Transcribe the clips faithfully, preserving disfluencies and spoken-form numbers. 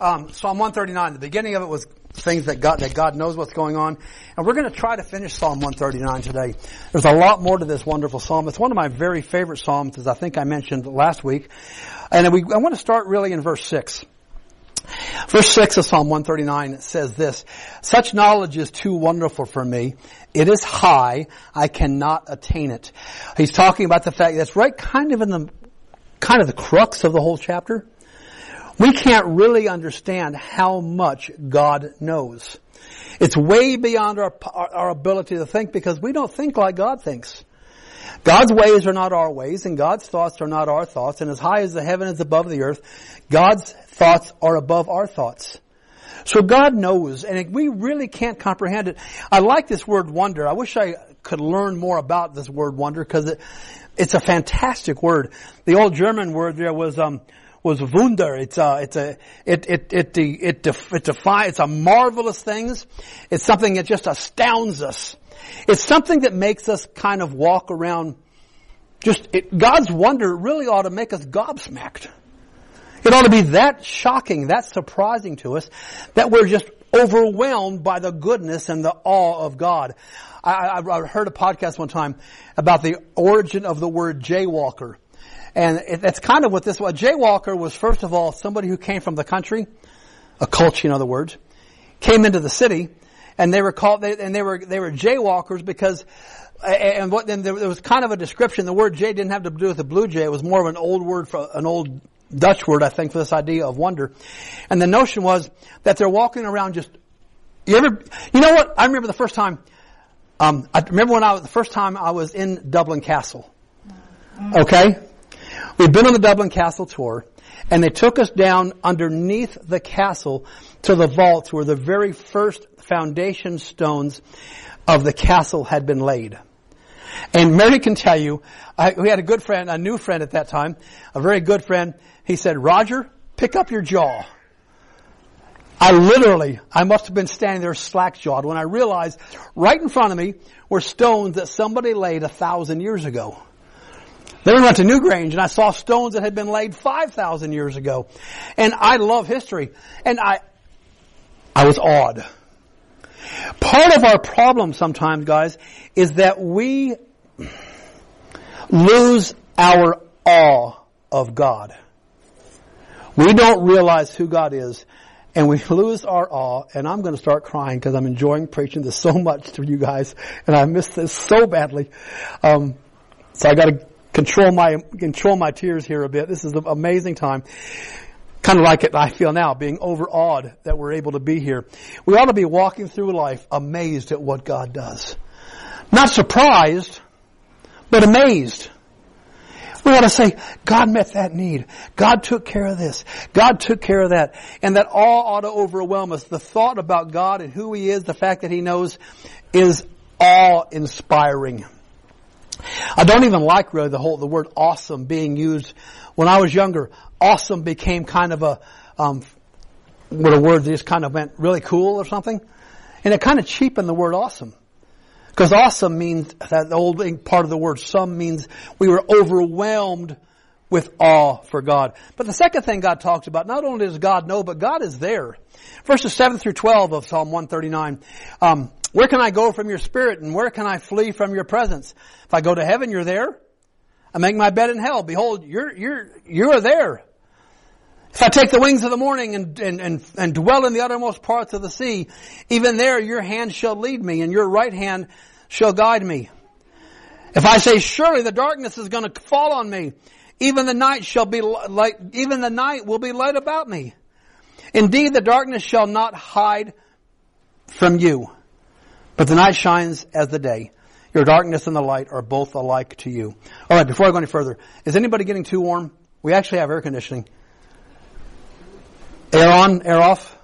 Um, Psalm one thirty-nine, the beginning of it was things that God, that God knows what's going on. And we're going to try to finish Psalm one thirty-nine today. There's a lot more to this wonderful psalm. It's one of my very favorite psalms, as I think I mentioned last week. And we, I want to start really in verse six. Verse six of Psalm one thirty-nine says this: "Such knowledge is too wonderful for me. It is high. I cannot attain it." He's talking about the fact that's right kind of in the, kind of the crux of the whole chapter. We can't really understand how much God knows. It's way beyond our, our, our ability to think, because we don't think like God thinks. God's ways are not our ways, and God's thoughts are not our thoughts. And as high as the heaven is above the earth, God's thoughts are above our thoughts. So God knows, and we really can't comprehend it. I like this word wonder. I wish I could learn more about this word wonder, because it, it's a fantastic word. The old German word there was um was Wunder. It's a, it's a, it, it, it, it, def, it defies, it's a marvelous thing. It's something that just astounds us. It's something that makes us kind of walk around, just, it, God's wonder really ought to make us gobsmacked. It ought to be that shocking, that surprising to us, that we're just overwhelmed by the goodness and the awe of God. I, I, I heard a podcast one time about the origin of the word jaywalker. And that's kind of what this was. A jaywalker was, first of all, somebody who came from the country, a culture, in other words, came into the city, and they were called, they, and they were they were jaywalkers because, and what then there was kind of a description. The word jay didn't have to do with the blue jay. It was more of an old word for an old Dutch word, I think, for this idea of wonder. And the notion was that they're walking around just. You ever? You know what? I remember the first time. Um, I remember when I was the first time I was in Dublin Castle. Okay. We've been on the Dublin Castle tour, and they took us down underneath the castle to the vaults where the very first foundation stones of the castle had been laid. And Mary can tell you, I, we had a good friend, a new friend at that time, a very good friend. He said, "Roger, pick up your jaw." I literally, I must have been standing there slack-jawed when I realized right in front of me were stones that somebody laid a thousand years ago. Then we went to Newgrange, and I saw stones that had been laid five thousand years ago. And I love history. And I I was awed. Part of our problem sometimes, guys, is that we lose our awe of God. We don't realize who God is, and we lose our awe. And I'm going to start crying because I'm enjoying preaching this so much to you guys, and I miss this so badly. Um, so I got to Control my control my tears here a bit. This is an amazing time. Kind of like it I feel now, being overawed that we're able to be here. We ought to be walking through life amazed at what God does. Not surprised, but amazed. We ought to say, God met that need. God took care of this. God took care of that. And that all ought to overwhelm us. The thought about God and who He is, the fact that He knows, is awe-inspiring. I don't even like really the whole, the word awesome being used. When I was younger, awesome became kind of a, um, what a word that just kind of meant really cool or something. And it kind of cheapened the word awesome. Because awesome means, that old part of the word some means we were overwhelmed with awe for God. But the second thing God talks about, not only does God know, but God is there. Verses seven through twelve of Psalm one thirty-nine, um, "Where can I go from your spirit, and where can I flee from your presence? If I go to heaven, you're there. I make my bed in hell. Behold, you're, you're, you are there. If I take the wings of the morning and, and, and, and dwell in the uttermost parts of the sea, even there your hand shall lead me, and your right hand shall guide me. If I say, surely the darkness is going to fall on me, even the night shall be light, even the night will be light about me. Indeed, the darkness shall not hide from you. But the night shines as the day. Your darkness and the light are both alike to you." All right, before I go any further, is anybody getting too warm? We actually have air conditioning. Air on, air off?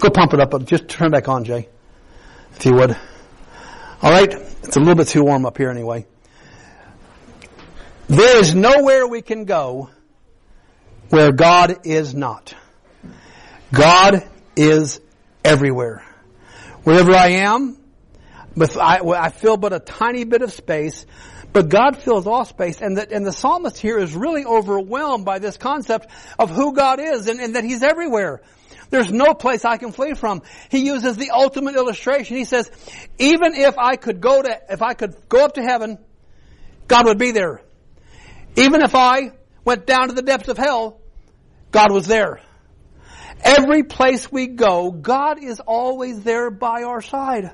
Go pump it up, but just turn back on, Jay, if you would. All right, it's a little bit too warm up here anyway. There is nowhere we can go where God is not. God is everywhere. Wherever I am, But I, I fill but a tiny bit of space, but God fills all space. And the, and the psalmist here is really overwhelmed by this concept of who God is and, and that He's everywhere. There's no place I can flee from. He uses the ultimate illustration. He says, even if I could go to, if I could go up to heaven, God would be there. Even if I went down to the depths of hell, God was there. Every place we go, God is always there by our side.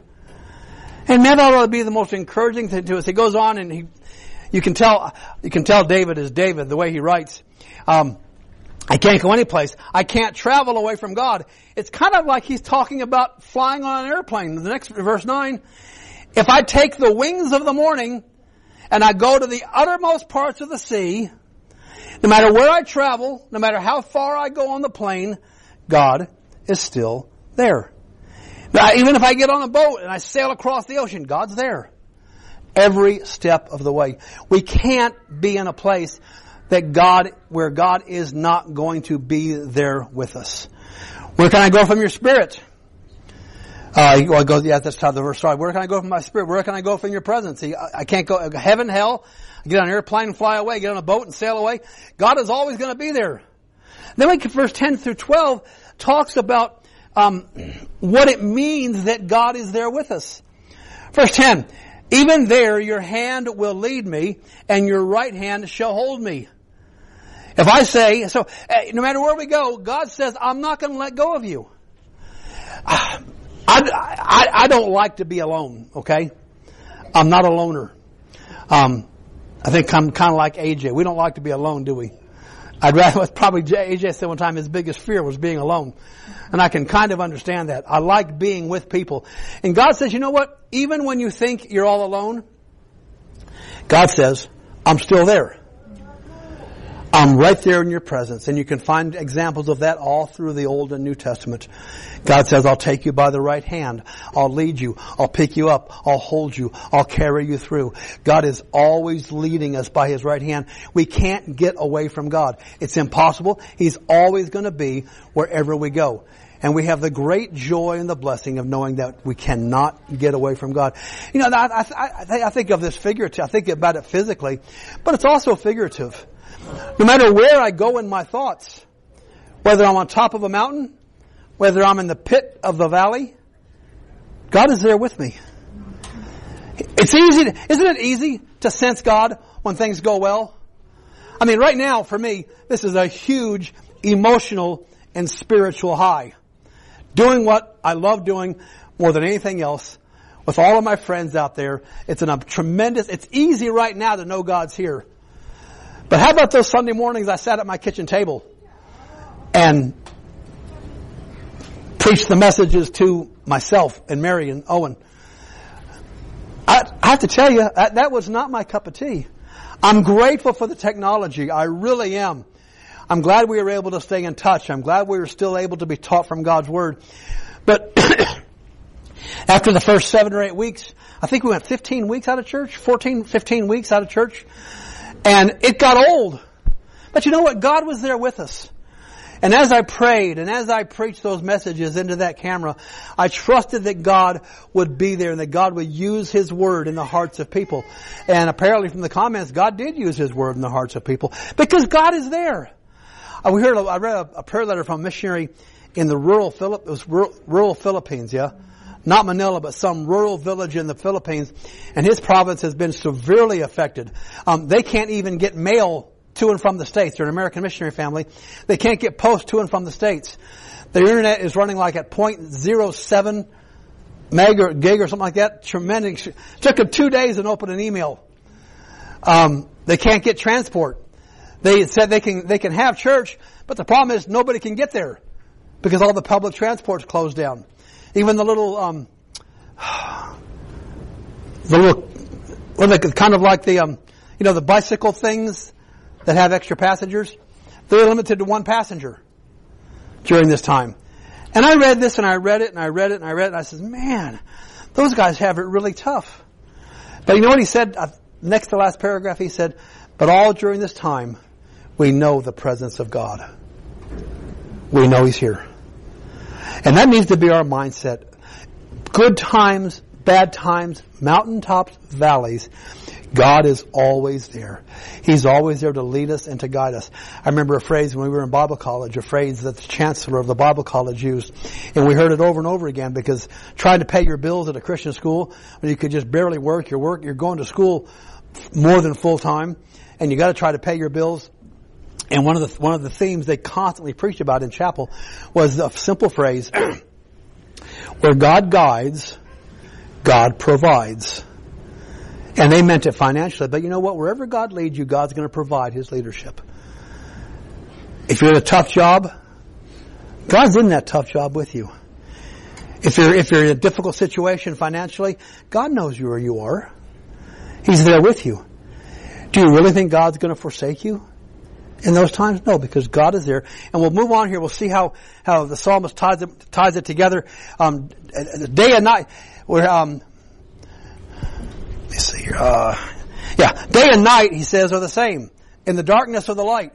And that ought to be the most encouraging thing to us. He goes on and he, you can tell, you can tell David is David the way he writes. Um, I can't go anyplace. I can't travel away from God. It's kind of like he's talking about flying on an airplane. The next verse nine, if I take the wings of the morning and I go to the uttermost parts of the sea, no matter where I travel, no matter how far I go on the plane, God is still there. Now, even if I get on a boat and I sail across the ocean, God's there. Every step of the way. We can't be in a place that God, where God is not going to be there with us. Where can I go from your spirit? Uh, well, it goes, yeah, that's how the verse started. Where can I go from my spirit? Where can I go from your presence? See, I, I can't go, heaven, hell, get on an airplane and fly away, get on a boat and sail away. God is always going to be there. Then we get verse ten through twelve talks about, um, what it means that God is there with us. Verse ten. Even there your hand will lead me, and your right hand shall hold me. If I say, so no matter where we go, God says, I'm not going to let go of you. I, I, I don't like to be alone, okay? I'm not a loner. Um, I think I'm kind of like A J. We don't like to be alone, do we? I'd rather, probably A J said one time his biggest fear was being alone. And I can kind of understand that. I like being with people. And God says, you know what? Even when you think you're all alone, God says, I'm still there. I'm right there in your presence. And you can find examples of that all through the Old and New Testament. God says, I'll take you by the right hand. I'll lead you. I'll pick you up. I'll hold you. I'll carry you through. God is always leading us by His right hand. We can't get away from God. It's impossible. He's always going to be wherever we go. And we have the great joy and the blessing of knowing that we cannot get away from God. You know, I, I, I think of this figurative. I think about it physically, but it's also figurative. No matter where I go in my thoughts, whether I'm on top of a mountain, whether I'm in the pit of the valley, God is there with me. It's easy, to, isn't it easy to sense God when things go well? I mean, right now, for me, this is a huge emotional and spiritual high. Doing what I love doing more than anything else with all of my friends out there, it's a tremendous, it's easy right now to know God's here. But how about those Sunday mornings I sat at my kitchen table and preached the messages to myself and Mary and Owen? I, I have to tell you, that, that was not my cup of tea. I'm grateful for the technology. I really am. I'm glad we were able to stay in touch. I'm glad we were still able to be taught from God's Word. But after the first seven or eight weeks, I think we went fifteen weeks out of church, fourteen, fifteen weeks out of church. And it got old. But you know what? God was there with us. And as I prayed and as I preached those messages into that camera, I trusted that God would be there and that God would use His Word in the hearts of people. And apparently from the comments, God did use His Word in the hearts of people because God is there. We heard, I read a prayer letter from a missionary in the rural, Philipp, it was rural, rural Philippines, yeah? Not Manila, but some rural village in the Philippines. And his province has been severely affected. Um, they can't even get mail to and from the States. They're an American missionary family. They can't get post to and from the States. Their internet is running like at zero point zero seven meg or gig or something like that. Tremendous. It took them two days to open an email. Um, they can't get transport. They said they can, they can have church, but the problem is nobody can get there because all the public transport's closed down. Even the little, um, the little, well, kind of like the, um, you know, the bicycle things that have extra passengers, they're limited to one passenger during this time. And I read this and I read it and I read it and I read it and I said, man, those guys have it really tough. But you know what he said? Uh, next to the last paragraph, he said, but all during this time, we know the presence of God. We know He's here. And that needs to be our mindset. Good times, bad times, mountaintops, valleys, God is always there. He's always there to lead us and to guide us. I remember a phrase when we were in Bible college, a phrase that the chancellor of the Bible college used. And we heard it over and over again because trying to pay your bills at a Christian school when you could just barely work your work, you're going to school more than full time and you got to try to pay your bills. And one of the, one of the themes they constantly preached about in chapel was the simple phrase, where God guides, God provides. And they meant it financially. But you know what? Wherever God leads you, God's going to provide His leadership. If you're in a tough job, God's in that tough job with you. If you're, if you're in a difficult situation financially, God knows where you are. He's there with you. Do you really think God's going to forsake you in those times? No, because God is there. And we'll move on here. We'll see how, how the psalmist ties it, ties it together. Um, day and night. We're, um, Let me see here. Uh, yeah, day and night, he says, are the same. In the darkness or the light.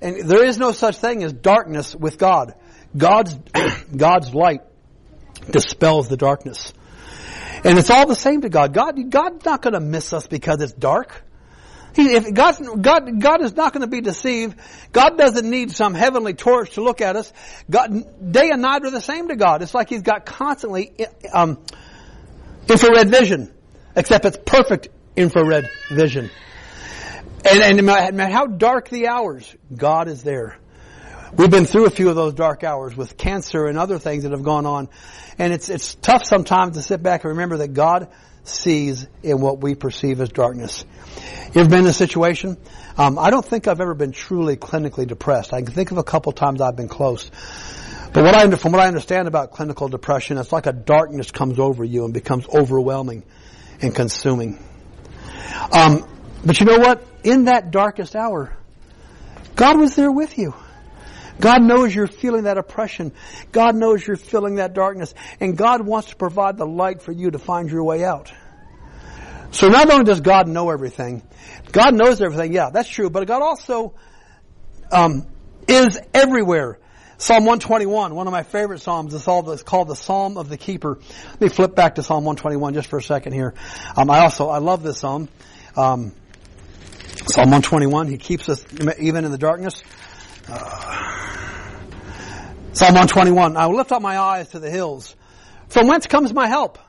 And there is no such thing as darkness with God. God's God's light dispels the darkness. And it's all the same to God. God God's not going to miss us because it's dark. He, if God's, God, God is not going to be deceived. God doesn't need some heavenly torch to look at us. God, day and night are the same to God. It's like He's got constantly um, infrared vision. Except it's perfect infrared vision. And, and no matter how dark the hours, God is there. We've been through a few of those dark hours with cancer and other things that have gone on. And it's it's tough sometimes to sit back and remember that God sees in what we perceive as darkness. You ever been in a situation? Um, I don't think I've ever been truly clinically depressed. I can think of a couple times I've been close. But what I, from what I understand about clinical depression, it's like a darkness comes over you and becomes overwhelming and consuming. Um, but you know what? In that darkest hour, God was there with you. God knows you're feeling that oppression. God knows you're feeling that darkness. And God wants to provide the light for you to find your way out. So not only does God know everything, God knows everything, yeah, that's true, but God also um, is everywhere. Psalm one twenty-one, one of my favorite psalms, is called the Psalm of the Keeper. Let me flip back to Psalm one twenty-one just for a second here. Um, I also, I love this psalm. Um, Psalm one twenty-one, He keeps us even in the darkness. Uh, Psalm one twenty-one, I will lift up my eyes to the hills. From whence comes my help?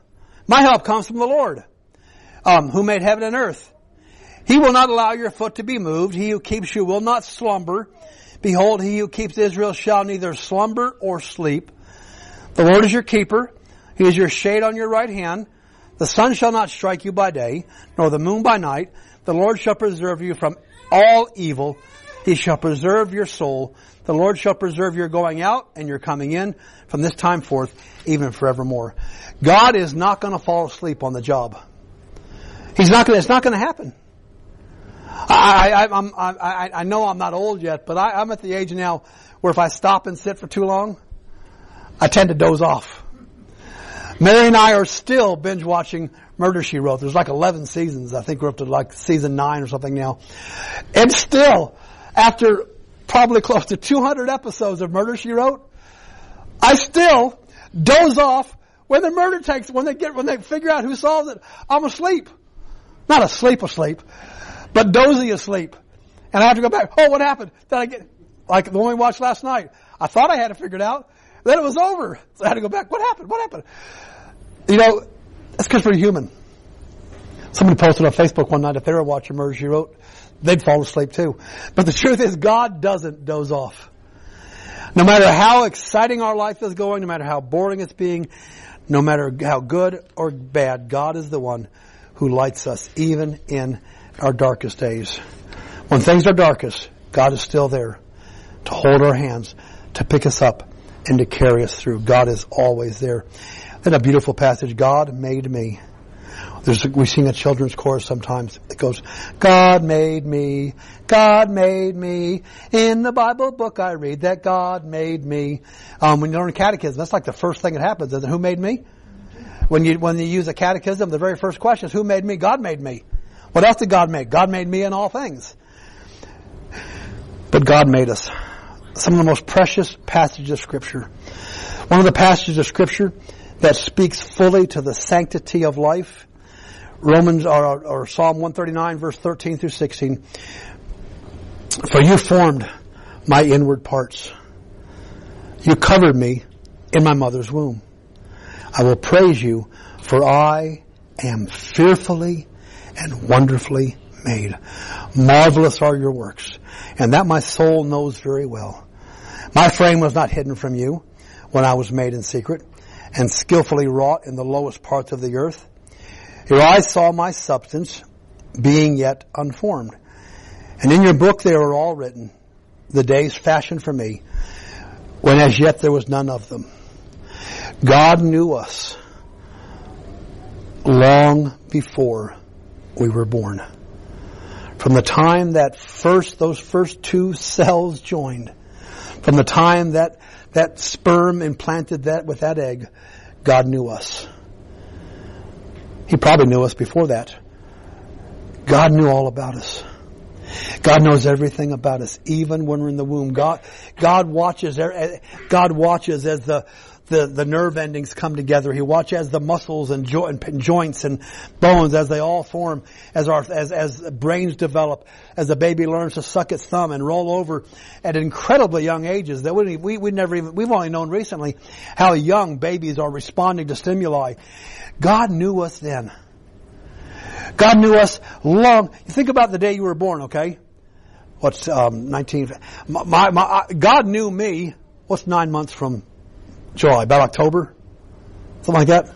My help comes from the Lord, um, who made heaven and earth. He will not allow your foot to be moved. He who keeps you will not slumber. Behold, He who keeps Israel shall neither slumber or sleep. The Lord is your keeper. He is your shade on your right hand. The sun shall not strike you by day, nor the moon by night. The Lord shall preserve you from all evil. He shall preserve your soul. The Lord shall preserve your going out and your coming in from this time forth, even forevermore. God is not going to fall asleep on the job. He's not going to, it's not going to happen. I, I, I'm, I, I know I'm not old yet, but I, I'm at the age now where if I stop and sit for too long, I tend to doze off. Mary and I are still binge watching Murder, She Wrote. There's like eleven seasons. I think we're up to like season nine or something now. And still, after probably close to two hundred episodes of Murder, She Wrote, I still doze off when the murder takes, when they get, when they figure out who solves it. I'm asleep. Not asleep asleep. But dozy asleep. And I have to go back. Oh, what happened? Did I get, like the one we watched last night? I thought I had it figured out. Then it was over. So I had to go back. What happened? What happened? You know, that's because we're human. Somebody posted on Facebook one night, if they were watching Murder, She Wrote, they'd fall asleep too. But the truth is, God doesn't doze off. No matter how exciting our life is going, no matter how boring it's being, no matter how good or bad, God is the one who lights us, even in our darkest days. When things are darkest, God is still there to hold our hands, to pick us up, and to carry us through. God is always there. In a beautiful passage, God made me. There's, we sing a children's chorus sometimes that goes, God made me, God made me. In the Bible book I read that God made me. Um, when you learn catechism, that's like the first thing that happens, isn't it? Who made me? When you, when you use a catechism, the very first question is, who made me? God made me. What else did God make? God made me in all things. But God made us. Some of the most precious passages of Scripture. One of the passages of Scripture that speaks fully to the sanctity of life. Romans or, or Psalm one thirty-nine, verse thirteen through sixteen. For you formed my inward parts. You covered me in my mother's womb. I will praise you, for I am fearfully and wonderfully made. Marvelous are your works, and that my soul knows very well. My frame was not hidden from you when I was made in secret, and skillfully wrought in the lowest parts of the earth. Your eyes saw my substance, being yet unformed. And in your book they were all written, the days fashioned for me, when as yet there was none of them. God knew us long before we were born. From the time that first, those first two cells joined, from the time that that sperm implanted that with that egg, God knew us. He probably knew us before that. God knew all about us. God knows everything about us, even when we're in the womb. God, God watches. God watches as the, the, the nerve endings come together. He watches as the muscles and, jo- and joints and bones, as they all form, as our as as brains develop, as the baby learns to suck its thumb and roll over at incredibly young ages. That we we we never even we've only known recently how young babies are responding to stimuli. God knew us then. God knew us long. Think about the day you were born, okay? What's um, nineteen? My, my, my, God knew me. What's nine months from July? About October, something like that.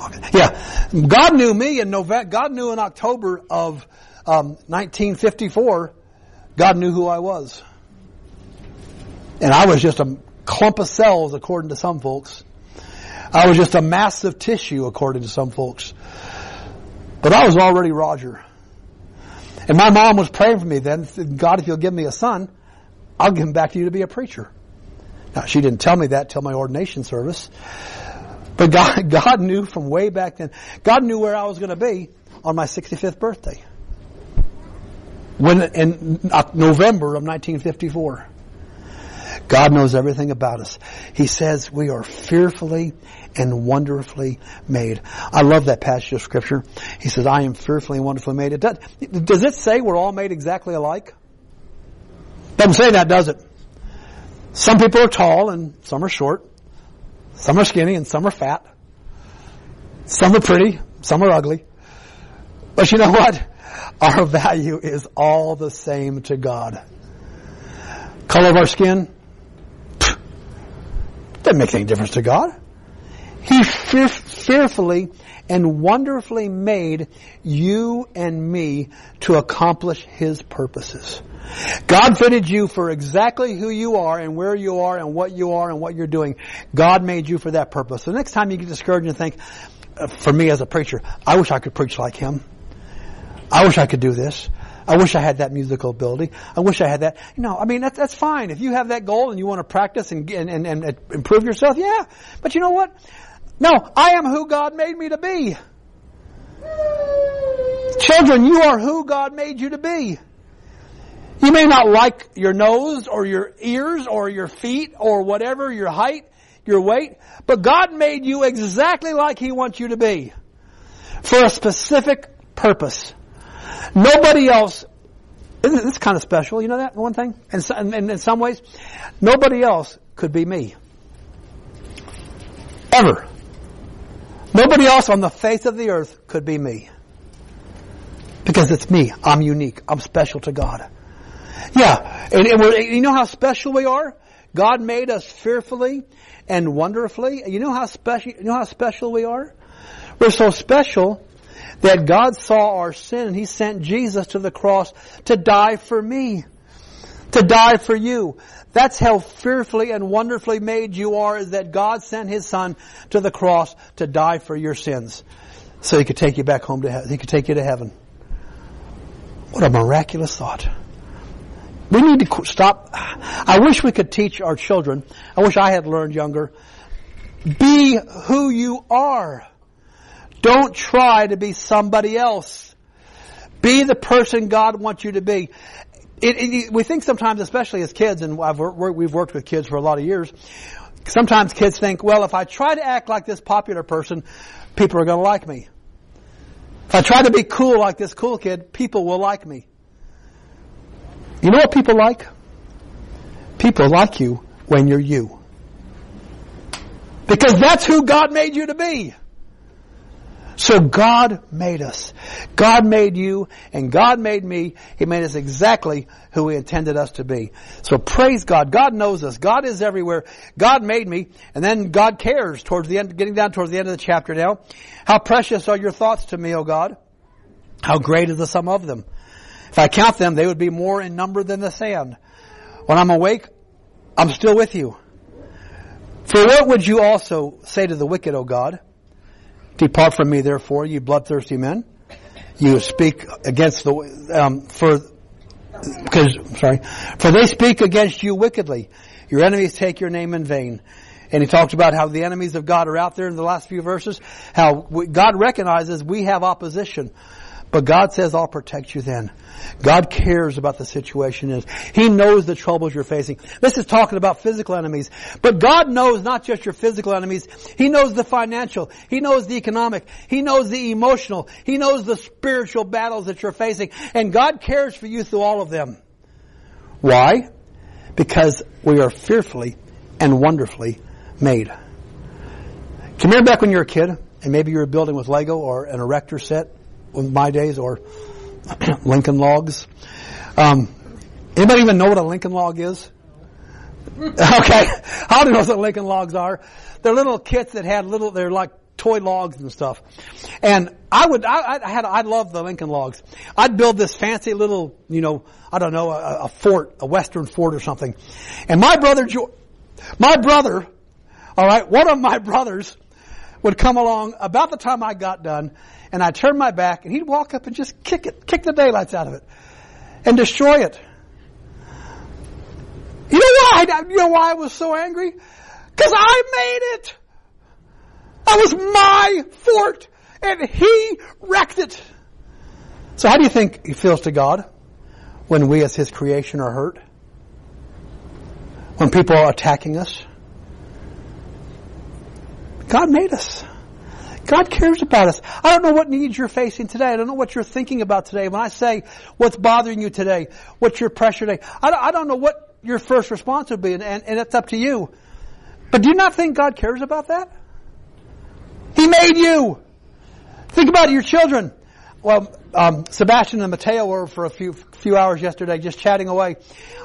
Okay. Yeah, God knew me in November. God knew in October of um, nineteen fifty-four. God knew who I was, and I was just a clump of cells, according to some folks. I was just a mass of tissue, according to some folks. But I was already Roger. And my mom was praying for me then, said, God, if you'll give me a son, I'll give him back to you to be a preacher. Now, she didn't tell me that till my ordination service. But God, God knew from way back then. God knew where I was going to be on my sixty-fifth birthday. When in November of nineteen fifty-four. God knows everything about us. He says we are fearfully and wonderfully made. I love that passage of Scripture. He says, I am fearfully and wonderfully made. It does, does it say we're all made exactly alike? Doesn't say that, does it? Some people are tall and some are short. Some are skinny and some are fat. Some are pretty, some are ugly. But you know what? Our value is all the same to God. Color of our skin? Doesn't make any difference to God. He fear- fearfully and wonderfully made you and me to accomplish His purposes. God fitted you for exactly who you are and where you are and what you are and what you're doing. God made you for that purpose. So next time you get discouraged and think, for me as a preacher, I wish I could preach like him. I wish I could do this. I wish I had that musical ability. I wish I had that. You know, I mean, that's, that's fine. If you have that goal and you want to practice and, and, and, and improve yourself, yeah. But you know what? No, I am who God made me to be. Children, you are who God made you to be. You may not like your nose or your ears or your feet or whatever, your height, your weight, but God made you exactly like He wants you to be for a specific purpose. Nobody else, isn't this kind of special? You know that one thing? And, so, and, and in some ways, nobody else could be me. Ever. Nobody else on the face of the earth could be me. Because it's me. I'm unique. I'm special to God. Yeah. And, and we're, you know how special we are? God made us fearfully and wonderfully. You know how special, you know how special we are? We're so special that God saw our sin and He sent Jesus to the cross to die for me, to die for you. That's how fearfully and wonderfully made you are, is that God sent His Son to the cross to die for your sins so He could take you back home to heaven. He could take you to heaven. What a miraculous thought. We need to stop. I wish we could teach our children. I wish I had learned younger. Be who you are. Don't try to be somebody else. Be the person God wants you to be. It, it, we think sometimes, especially as kids, and I've, we've worked with kids for a lot of years, Sometimes kids think, well, if I try to act like this popular person, people are going to like me. If I try to be cool like this cool kid, people will like me. You know what people like? People like you when you're you. Because that's who God made you to be. So God made us. God made you and God made me. He made us exactly who He intended us to be. So praise God. God knows us. God is everywhere. God made me. And then God cares towards the end, getting down towards the end of the chapter now. How precious are your thoughts to me, O God. How great is the sum of them. If I count them, they would be more in number than the sand. When I'm awake, I'm still with you. For what would you also say to the wicked, O God? Depart from me, therefore, you bloodthirsty men. You speak against the um, for because sorry, for they speak against you wickedly. Your enemies take your name in vain. And he talked about how the enemies of God are out there in the last few verses. How God recognizes we have opposition, but God says, "I'll protect you." Then God cares about the situation is. He knows the troubles you're facing. This is talking about physical enemies. But God knows not just your physical enemies. He knows the financial. He knows the economic. He knows the emotional. He knows the spiritual battles that you're facing. And God cares for you through all of them. Why? Because we are fearfully and wonderfully made. Can you remember back when you were a kid? And maybe you were building with Lego or an erector set in my days, or Lincoln Logs. Um, anybody even know what a Lincoln Log is? Okay, I don't know what Lincoln Logs are. They're little kits that had little. They're like toy logs and stuff. And I would, I, I had, I loved the Lincoln Logs. I'd build this fancy little, you know, I don't know, a, a fort, a western fort or something. And my brother, my brother, all right, one of my brothers would come along about the time I got done, and I'd turn my back, and he'd walk up and just kick it, kick the daylights out of it, and destroy it. You know why? You know why I was so angry? Because I made it. That was my fort, and he wrecked it. So how do you think he feels to God when we as His creation are hurt? When people are attacking us? God made us. God cares about us. I don't know what needs you're facing today. I don't know what you're thinking about today. When I say what's bothering you today, what's your pressure today, I don't, I don't know what your first response would be, and, and, and it's up to you. But do you not think God cares about that? He made you. Think about your children. Well, um, Sebastian and Mateo were for a few few hours yesterday just chatting away.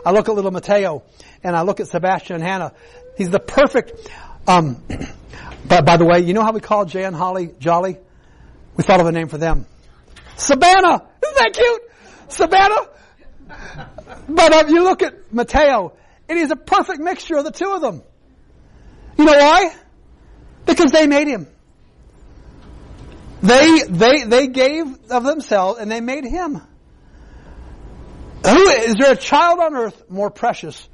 I look at little Mateo, and I look at Sebastian and Hannah. He's the perfect... Um, but by the way, you know how we call Jay and Holly Jolly? We thought of a name for them. Savannah! Isn't that cute? Savannah! But if you look at Mateo, it is a perfect mixture of the two of them. You know why? Because they made him. They, they, they gave of themselves and they made him. Who, is there a child on earth more precious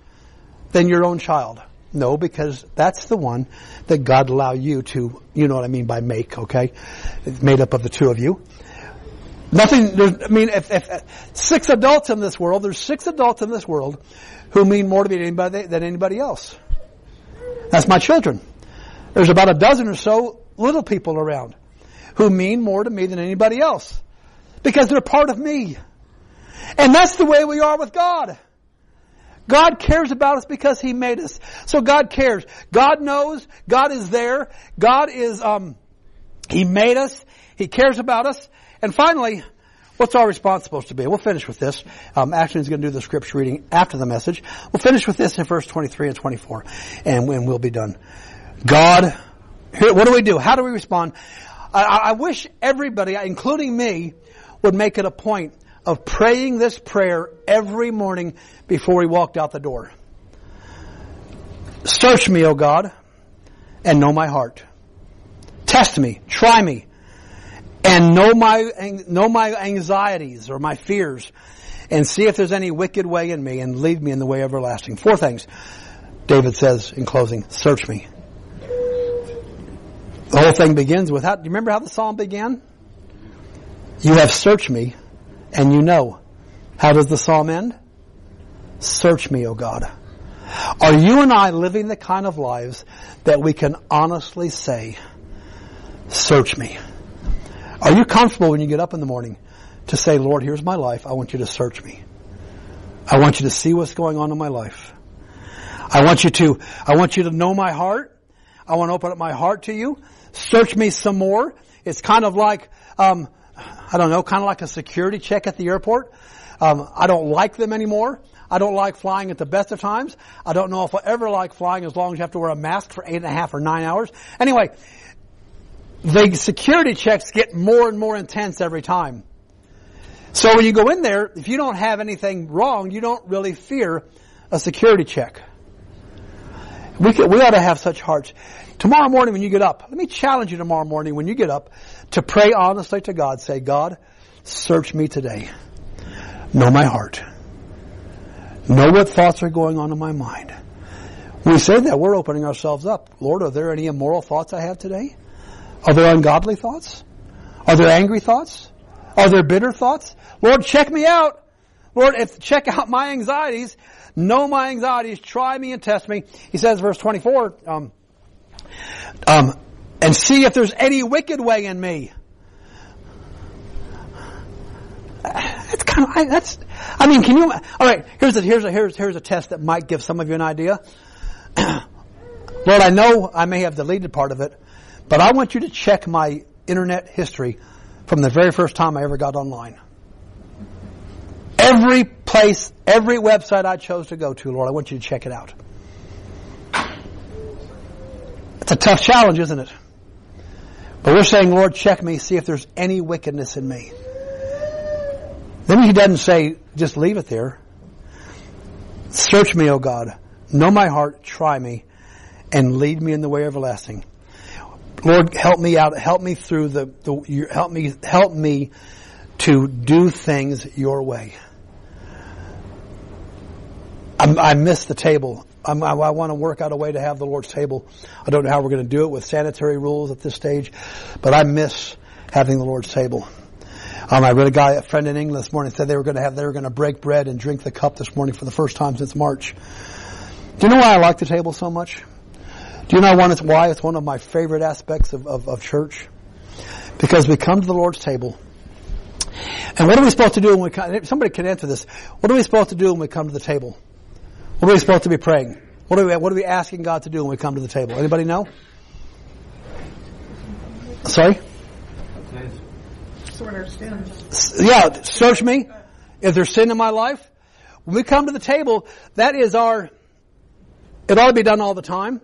than your own child? No, because that's the one that God allowed you to, you know what I mean by make, okay? It's made up of the two of you. Nothing, I mean, if, if six adults in this world, there's six adults in this world who mean more to me than anybody, than anybody else. That's my children. There's about a dozen or so little people around who mean more to me than anybody else because they're part of me. And that's the way we are with God. God cares about us because He made us. So God cares. God knows. God is there. God is, um, He made us. He cares about us. And finally, what's our response supposed to be? We'll finish with this. Um, Ashley's going to do the scripture reading after the message. We'll finish with this in verse twenty-three and twenty-four. And, and we'll be done. God, here, what do we do? How do we respond? I, I wish everybody, including me, would make it a point of praying this prayer every morning before he walked out the door. Search me, O God, and know my heart. Test me, try me, and know my know my anxieties or my fears, and see if there's any wicked way in me, and lead me in the way everlasting. Four things David says in closing. Search me. The whole thing begins with, how, do you remember how the psalm began? You have searched me, and you know. How does the psalm end? Search me, O God. Are you and I living the kind of lives that we can honestly say, search me? Are you comfortable when you get up in the morning to say, Lord, here's my life. I want you to search me. I want you to see what's going on in my life. I want you to, I want you to know my heart. I want to open up my heart to you. Search me some more. It's kind of like, um, I don't know, kind of like a security check at the airport. Um, I don't like them anymore. I don't like flying at the best of times. I don't know if I'll ever like flying as long as you have to wear a mask for eight and a half or nine hours. Anyway, the security checks get more and more intense every time. So when you go in there, if you don't have anything wrong, you don't really fear a security check. We could, we ought to have such hearts. Tomorrow morning when you get up, let me challenge you tomorrow morning when you get up to pray honestly to God. Say, God, search me today. Know my heart. Know what thoughts are going on in my mind. When we say that, we're opening ourselves up. Lord, are there any immoral thoughts I have today? Are there ungodly thoughts? Are there angry thoughts? Are there bitter thoughts? Lord, check me out. Lord, if, check out my anxieties. Know my anxieties. Try me and test me. He says, verse twenty-four, um, um, and see if there's any wicked way in me. That's kind of, I, that's, I mean, can you, all right, here's a, here's a, here's, here's a test that might give some of you an idea. Lord, I know I may have deleted part of it, but I want you to check my internet history from the very first time I ever got online. Every place, every website I chose to go to, Lord, I want you to check it out. It's a tough challenge, isn't it? But we're saying, Lord, check me, see if there's any wickedness in me. Then he doesn't say, just leave it there. Search me, O God. Know my heart, try me, and lead me in the way everlasting. Lord, help me out. Help me through the, the help me, help me to do things your way. I'm, I miss the table. I'm, I, I want to work out a way to have the Lord's table. I don't know how we're going to do it with sanitary rules at this stage, but I miss having the Lord's table. Um, I read a guy, a friend in England this morning said they were going to have, they were going to break bread and drink the cup this morning for the first time since March. Do you know why I like the table so much? Do you know why it's one of my favorite aspects of, of, of church? Because we come to the Lord's table. And what are we supposed to do when we come? Somebody can answer this. What are we supposed to do when we come to the table? What are we supposed to be praying? What are we, what are we asking God to do when we come to the table? Anybody know? Sorry? Sort of sin. Yeah, search me. Is there sin in my life? When we come to the table, that is our... It ought to be done all the time.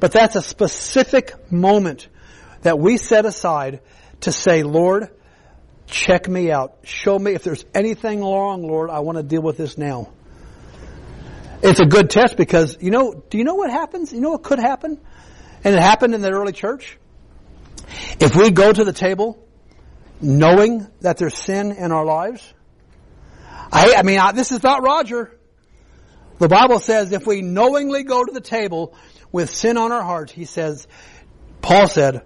But that's a specific moment that we set aside to say, Lord, check me out. Show me if there's anything wrong, Lord. I want to deal with this now. It's a good test because, you know, do you know what happens? You know what could happen? And it happened in the early church. If we go to the table knowing that there's sin in our lives, I, I mean, I, this is not Roger. The Bible says if we knowingly go to the table with sin on our heart, he says, Paul said,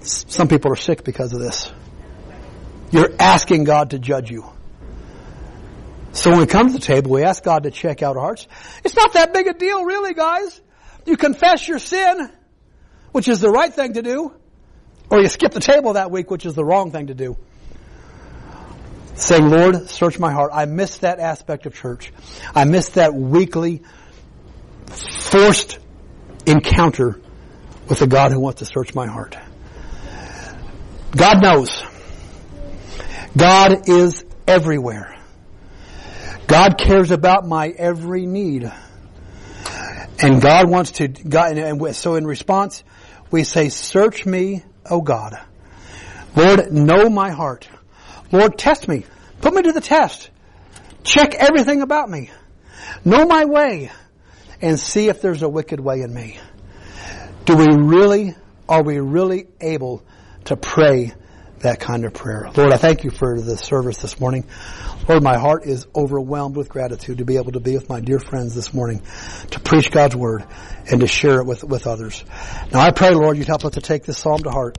some people are sick because of this. You're asking God to judge you. So when we come to the table, we ask God to check out our hearts. It's not that big a deal, really, guys. You confess your sin, which is the right thing to do, or you skip the table that week, which is the wrong thing to do. Say, Lord, search my heart. I miss that aspect of church. I miss that weekly forced encounter with the God who wants to search my heart. God knows. God is everywhere. God cares about my every need. And God wants to, God, and so in response, we say, search me, O God. Lord, know my heart. Lord, test me. Put me to the test. Check everything about me. Know my way. And see if there's a wicked way in me. Do we really, are we really able to pray that kind of prayer? Lord, I thank you for the service this morning. Lord, my heart is overwhelmed with gratitude to be able to be with my dear friends this morning, to preach God's word and to share it with, with others. Now I pray, Lord, you'd help us to take this psalm to heart.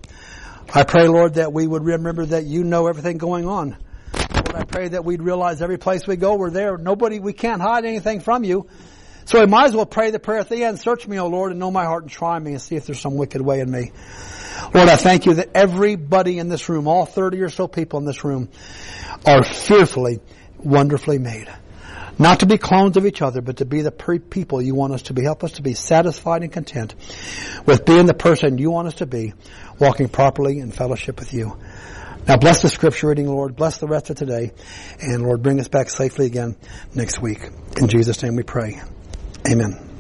I pray, Lord, that we would remember that you know everything going on. Lord, I pray that we'd realize every place we go, we're there. Nobody, we can't hide anything from you. So I might as well pray the prayer at the end. Search me, O Lord, and know my heart, and try me, and see if there's some wicked way in me. Lord, I thank you that everybody in this room, all thirty or so people in this room, are fearfully, wonderfully made. Not to be clones of each other, but to be the people you want us to be. Help us to be satisfied and content with being the person you want us to be, walking properly in fellowship with you. Now bless the scripture reading, Lord. Bless the rest of today. And Lord, bring us back safely again next week. In Jesus' name we pray. Amen.